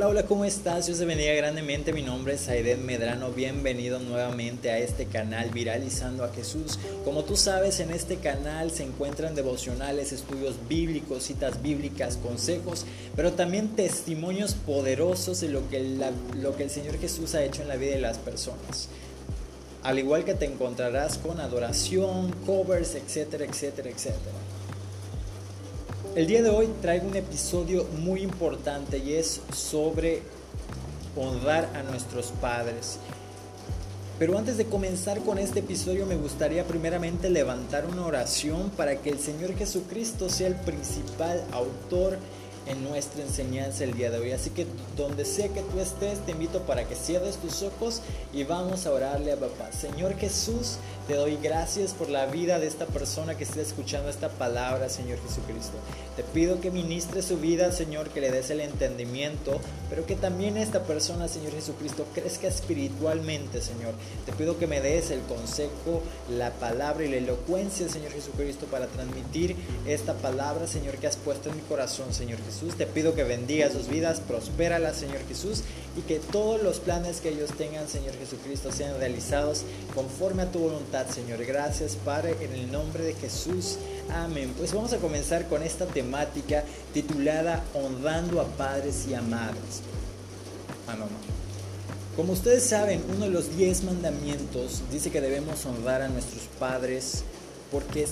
Hola, hola, ¿cómo estás? Dios te bendiga grandemente, mi nombre es Aidén Medrano, bienvenido nuevamente a este canal Viralizando a Jesús. Como tú sabes, en este canal se encuentran devocionales, estudios bíblicos, citas bíblicas, consejos, pero también testimonios poderosos de lo que el Señor Jesús ha hecho en la vida de las personas. Al igual que te encontrarás con adoración, covers, etcétera, etcétera, etcétera. El día de hoy traigo un episodio muy importante y es sobre honrar a nuestros padres. Pero antes de comenzar con este episodio me gustaría primeramente levantar una oración para que el Señor Jesucristo sea el principal autor en nuestra enseñanza el día de hoy. Así que donde sea que tú estés, te invito para que cierres tus ojos y vamos a orarle a papá. Señor Jesús, te doy gracias por la vida de esta persona que está escuchando esta palabra, Señor Jesucristo. Te pido que ministres su vida, Señor, que le des el entendimiento, pero que también esta persona, Señor Jesucristo, crezca espiritualmente, Señor. Te pido que me des el consejo, la palabra y la elocuencia, Señor Jesucristo, para transmitir esta palabra, Señor, que has puesto en mi corazón, Señor Jesús. Te pido que bendiga sus vidas, prospéralas, Señor Jesús, y que todos los planes que ellos tengan, Señor Jesucristo, sean realizados conforme a tu voluntad, Señor. Gracias, Padre, en el nombre de Jesús. Amén. Pues vamos a comenzar con esta temática titulada Honrando a Padres y a Madres. Como ustedes saben, uno de los 10 mandamientos dice que debemos honrar a nuestros padres porque es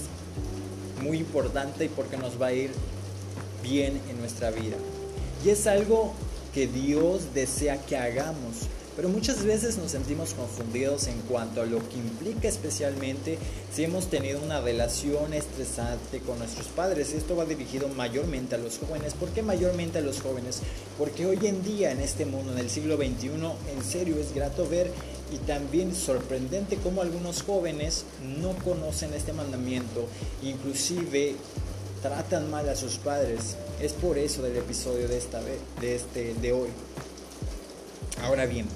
muy importante y porque nos va a ir bien en nuestra vida. Y es algo que Dios desea que hagamos, pero muchas veces nos sentimos confundidos en cuanto a lo que implica, especialmente si hemos tenido una relación estresante con nuestros padres. Esto va dirigido mayormente a los jóvenes. ¿Por qué mayormente a los jóvenes? Porque hoy en día, en este mundo, en el siglo XXI, en serio es grato ver y también sorprendente cómo algunos jóvenes no conocen este mandamiento, inclusive tratan mal a sus padres. Es por eso del episodio de hoy. Ahora bien,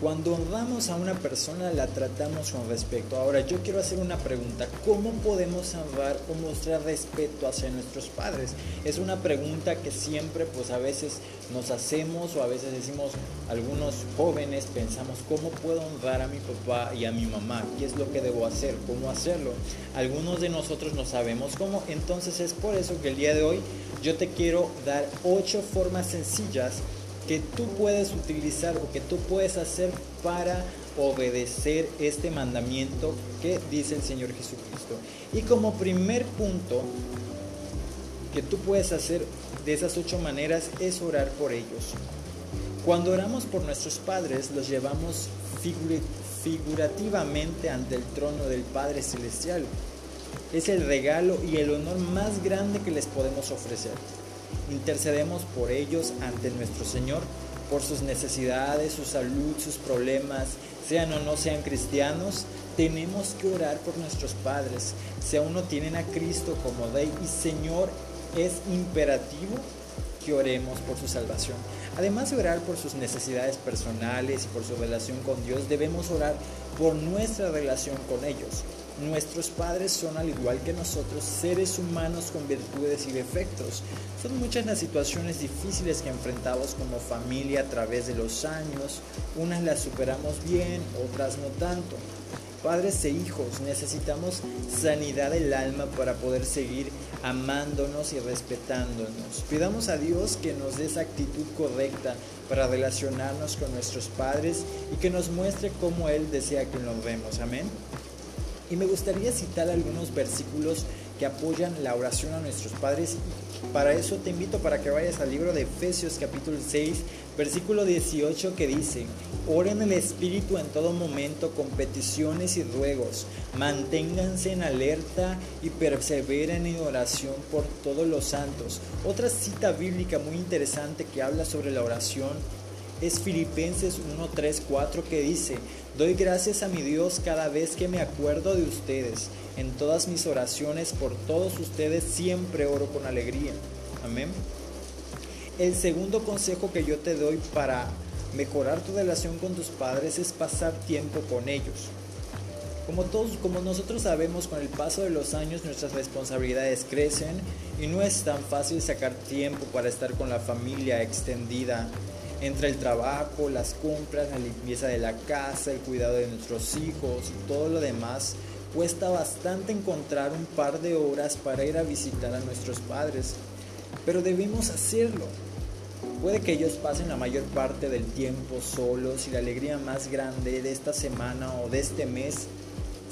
cuando honramos a una persona la tratamos con respeto. Ahora yo quiero hacer una pregunta: ¿cómo podemos honrar o mostrar respeto hacia nuestros padres? Es una pregunta que siempre a veces nos hacemos, o a veces decimos, algunos jóvenes pensamos, ¿cómo puedo honrar a mi papá y a mi mamá? ¿Qué es lo que debo hacer? ¿Cómo hacerlo? Algunos de nosotros no sabemos cómo. Entonces es por eso que el día de hoy yo te quiero dar 8 formas sencillas que tú puedes utilizar o que tú puedes hacer para obedecer este mandamiento que dice el Señor Jesucristo. Y como primer punto que tú puedes hacer de esas 8 maneras es orar por ellos. Cuando oramos por nuestros padres, los llevamos figurativamente ante el trono del Padre Celestial. Es el regalo y el honor más grande que les podemos ofrecer. Intercedemos por ellos ante nuestro Señor, por sus necesidades, su salud, sus problemas, sean o no sean cristianos. Tenemos que orar por nuestros padres. Si aún no tienen a Cristo como Rey y Señor, es imperativo que oremos por su salvación. Además de orar por sus necesidades personales y por su relación con Dios, debemos orar por nuestra relación con ellos. Nuestros padres son, al igual que nosotros, seres humanos con virtudes y defectos. Son muchas las situaciones difíciles que enfrentamos como familia a través de los años. Unas las superamos bien, otras no tanto. Padres e hijos, necesitamos sanidad del alma para poder seguir amándonos y respetándonos. Pidamos a Dios que nos dé esa actitud correcta para relacionarnos con nuestros padres y que nos muestre cómo Él desea que nos vemos. Amén. Y me gustaría citar algunos versículos que apoyan la oración a nuestros padres. Para eso te invito para que vayas al libro de Efesios capítulo 6, versículo 18, que dice: oren el Espíritu en todo momento con peticiones y ruegos, manténganse en alerta y perseveren en oración por todos los santos. Otra cita bíblica muy interesante que habla sobre la oración es Filipenses 1:3-4, que dice: doy gracias a mi Dios cada vez que me acuerdo de ustedes. En todas mis oraciones por todos ustedes siempre oro con alegría. Amén. El segundo consejo que yo te doy para mejorar tu relación con tus padres es pasar tiempo con ellos. Como nosotros sabemos, con el paso de los años nuestras responsabilidades crecen y no es tan fácil sacar tiempo para estar con la familia extendida. entre el trabajo, las compras, la limpieza de la casa, el cuidado de nuestros hijos y todo lo demás, cuesta bastante encontrar un par de horas para ir a visitar a nuestros padres, pero debemos hacerlo. Puede que ellos pasen la mayor parte del tiempo solos y la alegría más grande de esta semana o de este mes,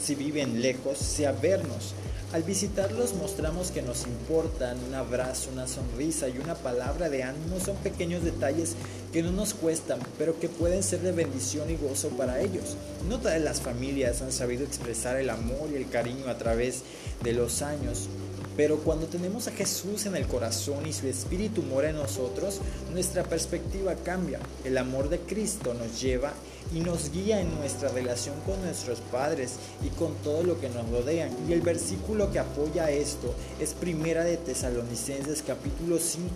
si viven lejos, sea vernos. Al visitarlos mostramos que nos importan, un abrazo, una sonrisa y una palabra de ánimo son pequeños detalles que no nos cuestan, pero que pueden ser de bendición y gozo para ellos. No todas las familias han sabido expresar el amor y el cariño a través de los años, pero cuando tenemos a Jesús en el corazón y su Espíritu mora en nosotros, nuestra perspectiva cambia. El amor de Cristo nos lleva y nos guía en nuestra relación con nuestros padres y con todo lo que nos rodean. Y el versículo que apoya esto es Primera de Tesalonicenses capítulo 5,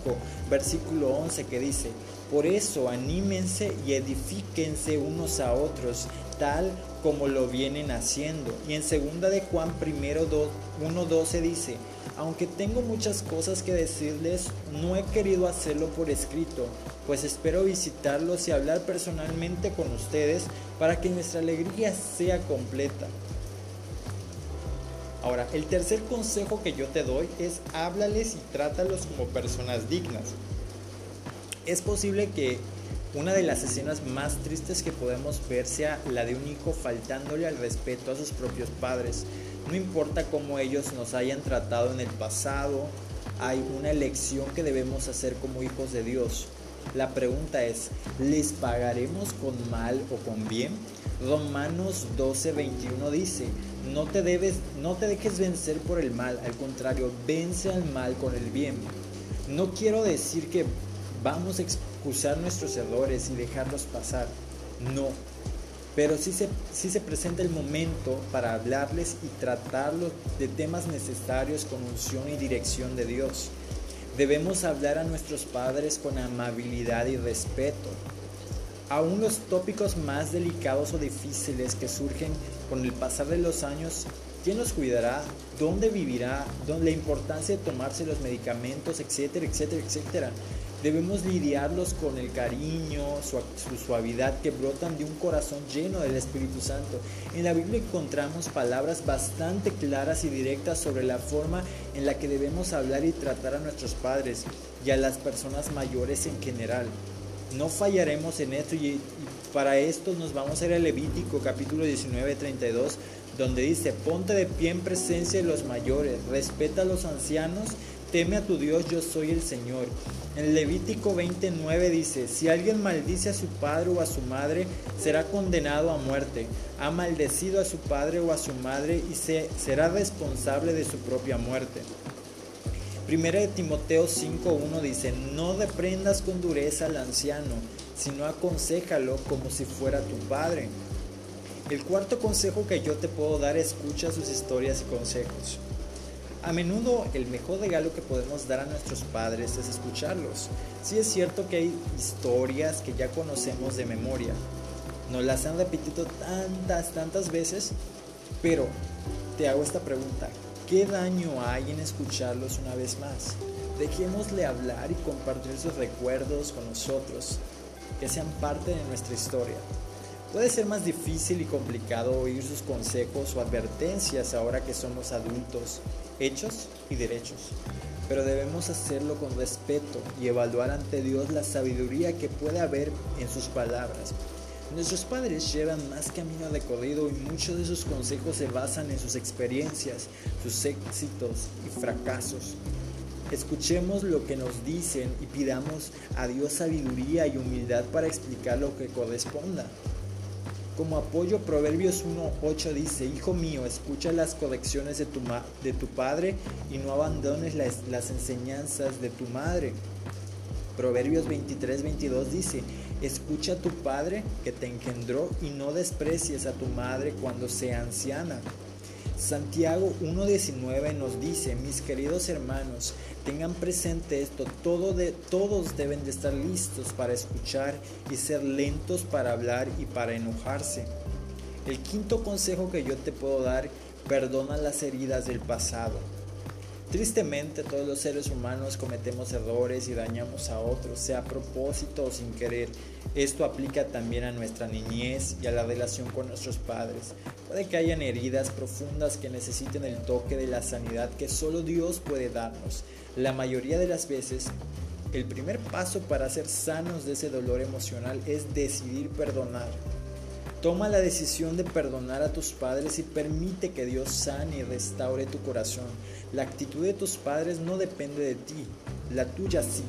versículo 11, que dice: por eso anímense y edifíquense unos a otros, tal como lo vienen haciendo. Y en Segunda de Juan 1:12 dice: aunque tengo muchas cosas que decirles, no he querido hacerlo por escrito, pues espero visitarlos y hablar personalmente con ustedes para que nuestra alegría sea completa. Ahora, el tercer consejo que yo te doy es: háblales y trátalos como personas dignas. Es posible que una de las escenas más tristes que podemos ver sea la de un hijo faltándole al respeto a sus propios padres. No importa cómo ellos nos hayan tratado en el pasado, hay una elección que debemos hacer como hijos de Dios. La pregunta es: ¿les pagaremos con mal o con bien? Romanos 12:21 dice: no te dejes vencer por el mal, al contrario, vence al mal con el bien. No quiero decir que vamos a excusar nuestros errores y dejarlos pasar, no. Pero sí se presenta el momento para hablarles y tratarlos de temas necesarios con unción y dirección de Dios. Debemos hablar a nuestros padres con amabilidad y respeto. Aún los tópicos más delicados o difíciles que surgen con el pasar de los años: ¿quién los cuidará? ¿Dónde vivirá? La importancia de tomarse los medicamentos, etcétera, etcétera, etcétera. Debemos lidiarlos con el cariño, su suavidad que brotan de un corazón lleno del Espíritu Santo. En la Biblia encontramos palabras bastante claras y directas sobre la forma en la que debemos hablar y tratar a nuestros padres y a las personas mayores en general. No fallaremos en esto, y para esto nos vamos a ir a Levítico capítulo 19:32, donde dice: ponte de pie en presencia de los mayores, respeta a los ancianos, teme a tu Dios, yo soy el Señor. En Levítico 29 dice: si alguien maldice a su padre o a su madre, será condenado a muerte. Ha maldecido a su padre o a su madre y será responsable de su propia muerte. Primera de Timoteo 5:1 dice: no reprendas con dureza al anciano, sino aconséjalo como si fuera tu padre. El cuarto consejo que yo te puedo dar: escucha sus historias y consejos. A menudo el mejor regalo que podemos dar a nuestros padres es escucharlos. Sí es cierto que hay historias que ya conocemos de memoria, nos las han repetido tantas veces, pero te hago esta pregunta: ¿qué daño hay en escucharlos una vez más? Dejémosle hablar y compartir sus recuerdos con nosotros, que sean parte de nuestra historia. Puede ser más difícil y complicado oír sus consejos o advertencias ahora que somos adultos, hechos y derechos, pero debemos hacerlo con respeto y evaluar ante Dios la sabiduría que puede haber en sus palabras. Nuestros padres llevan más camino recorrido y muchos de sus consejos se basan en sus experiencias, sus éxitos y fracasos. Escuchemos lo que nos dicen y pidamos a Dios sabiduría y humildad para explicar lo que corresponda. Como apoyo, Proverbios 1:8 dice: hijo mío, escucha las correcciones de tu padre y no abandones las enseñanzas de tu madre. Proverbios 23:22 dice: escucha a tu padre que te engendró y no desprecies a tu madre cuando sea anciana. Santiago 1:19 nos dice: mis queridos hermanos, tengan presente esto, todos deben de estar listos para escuchar y ser lentos para hablar y para enojarse. El quinto consejo que yo te puedo dar: perdona las heridas del pasado. Tristemente, todos los seres humanos cometemos errores y dañamos a otros, sea a propósito o sin querer. Esto aplica también a nuestra niñez y a la relación con nuestros padres. Puede que hayan heridas profundas que necesiten el toque de la sanidad que solo Dios puede darnos. La mayoría de las veces, el primer paso para ser sanos de ese dolor emocional es decidir perdonar. Toma la decisión de perdonar a tus padres y permite que Dios sane y restaure tu corazón. La actitud de tus padres no depende de ti, la tuya sí.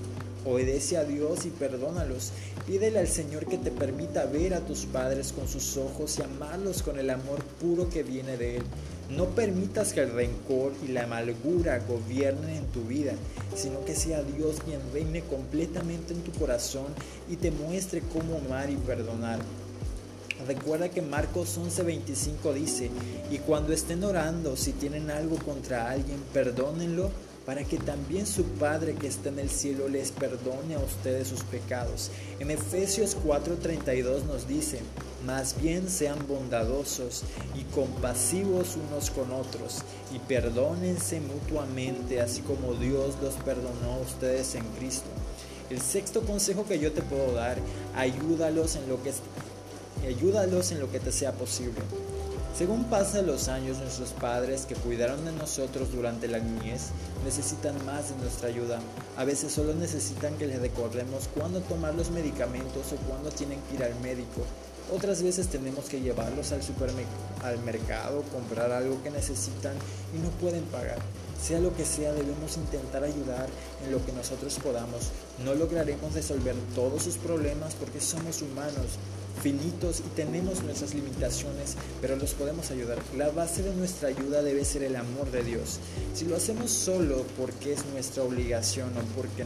Obedece a Dios y perdónalos. Pídele al Señor que te permita ver a tus padres con sus ojos y amarlos con el amor puro que viene de Él. No permitas que el rencor y la amargura gobiernen en tu vida, sino que sea Dios quien reine completamente en tu corazón y te muestre cómo amar y perdonar. Recuerda que Marcos 11:25 dice: y cuando estén orando, si tienen algo contra alguien, perdónenlo, para que también su Padre que está en el cielo les perdone a ustedes sus pecados. En Efesios 4:32 nos dice: más bien sean bondadosos y compasivos unos con otros, y perdónense mutuamente, así como Dios los perdonó a ustedes en Cristo. El sexto consejo que yo te puedo dar: ayúdalos en lo que te sea posible. Según pasan los años, nuestros padres que cuidaron de nosotros durante la niñez necesitan más de nuestra ayuda. A veces solo necesitan que les recordemos cuándo tomar los medicamentos o cuándo tienen que ir al médico. Otras veces tenemos que llevarlos al mercado, comprar algo que necesitan y no pueden pagar. Sea lo que sea, debemos intentar ayudar en lo que nosotros podamos. No lograremos resolver todos sus problemas porque somos humanos, finitos, y tenemos nuestras limitaciones, pero los podemos ayudar. La base de nuestra ayuda debe ser el amor de Dios. Si lo hacemos solo porque es nuestra obligación o porque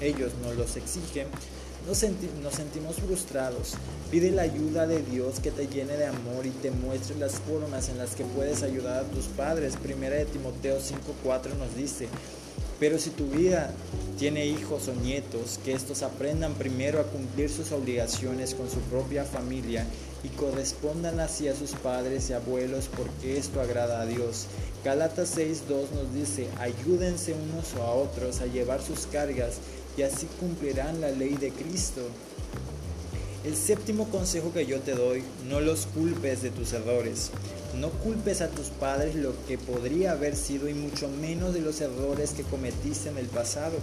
ellos nos los exigen, nos sentimos frustrados. Pide la ayuda de Dios que te llene de amor y te muestre las formas en las que puedes ayudar a tus padres. Primera de Timoteo 5:4 nos dice: pero si tu vida tiene hijos o nietos, que estos aprendan primero a cumplir sus obligaciones con su propia familia y correspondan así a sus padres y abuelos, porque esto agrada a Dios. Gálatas 6:2 nos dice: ayúdense unos a otros a llevar sus cargas, y así cumplirán la ley de Cristo. El séptimo consejo que yo te doy: no los culpes de tus errores. No culpes a tus padres lo que podría haber sido, y mucho menos de los errores que cometiste en el pasado.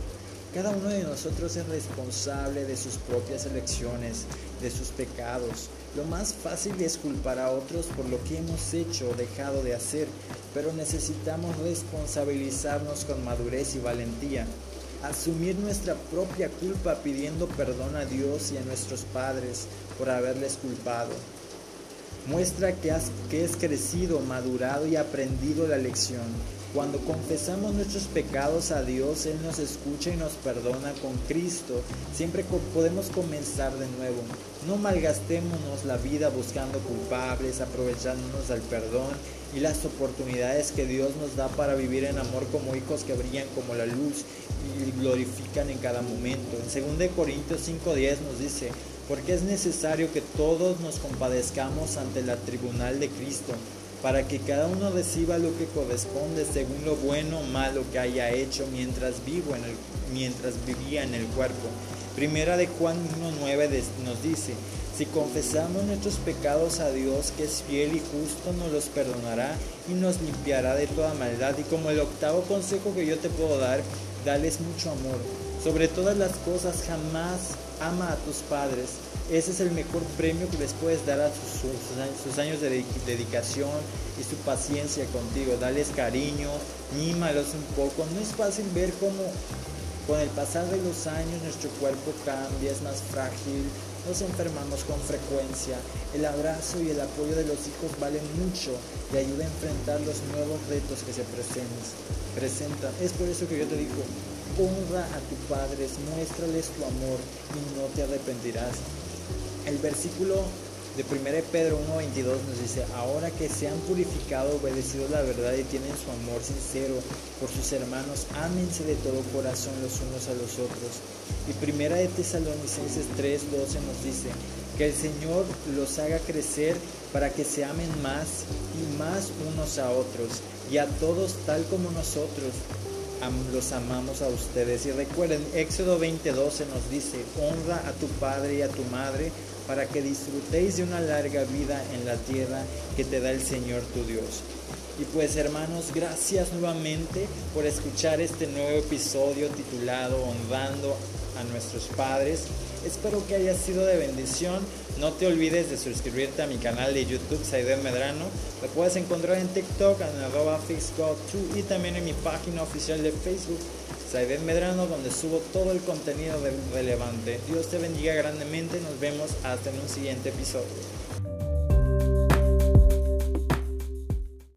Cada uno de nosotros es responsable de sus propias elecciones, de sus pecados. Lo más fácil es culpar a otros por lo que hemos hecho o dejado de hacer, pero necesitamos responsabilizarnos con madurez y valentía. Asumir nuestra propia culpa pidiendo perdón a Dios y a nuestros padres por haberles culpado. Muestra que has crecido, madurado y aprendido la lección. Cuando confesamos nuestros pecados a Dios, Él nos escucha y nos perdona. Con Cristo siempre podemos comenzar de nuevo. No malgastémonos la vida buscando culpables, aprovechándonos del perdón y las oportunidades que Dios nos da para vivir en amor como hijos que brillan como la luz y glorifican en cada momento. En 2 Corintios 5:10 nos dice: porque es necesario que todos nos compadezcamos ante el tribunal de Cristo, para que cada uno reciba lo que corresponde según lo bueno o malo que haya hecho mientras vivía en el cuerpo. Primera de Juan 1:9 nos dice: si confesamos nuestros pecados a Dios, que es fiel y justo, nos los perdonará y nos limpiará de toda maldad. Y como el octavo consejo que yo te puedo dar: dales mucho amor. Sobre todas las cosas, jamás ama a tus padres. Ese es el mejor premio que les puedes dar a sus años de dedicación y su paciencia contigo. Dales cariño, mímalos un poco. No es fácil ver cómo con el pasar de los años nuestro cuerpo cambia, es más frágil, nos enfermamos con frecuencia. El abrazo y el apoyo de los hijos valen mucho y ayuda a enfrentar los nuevos retos que se presentan. Es por eso que yo te digo: honra a tus padres, muéstrales tu amor y no te arrepentirás. El versículo de 1 Pedro 1:22 nos dice: ahora que se han purificado, obedecido la verdad y tienen su amor sincero por sus hermanos, ámense de todo corazón los unos a los otros. Y 1 de Tesalonicenses 3:12 nos dice: que el Señor los haga crecer para que se amen más y más unos a otros y a todos tal como nosotros los amamos a ustedes. Y recuerden, Éxodo 20:12 nos dice: honra a tu padre y a tu madre para que disfrutéis de una larga vida en la tierra que te da el Señor tu Dios. Y pues, hermanos, gracias nuevamente por escuchar este nuevo episodio titulado Honrando a Nuestros Padres. Espero que haya sido de bendición. No te olvides de suscribirte a mi canal de YouTube, Saidel Medrano. Lo puedes encontrar en TikTok, en @FixGod2, y también en mi página oficial de Facebook, Saidel Medrano, donde subo todo el contenido relevante. Dios te bendiga grandemente. Nos vemos hasta en un siguiente episodio.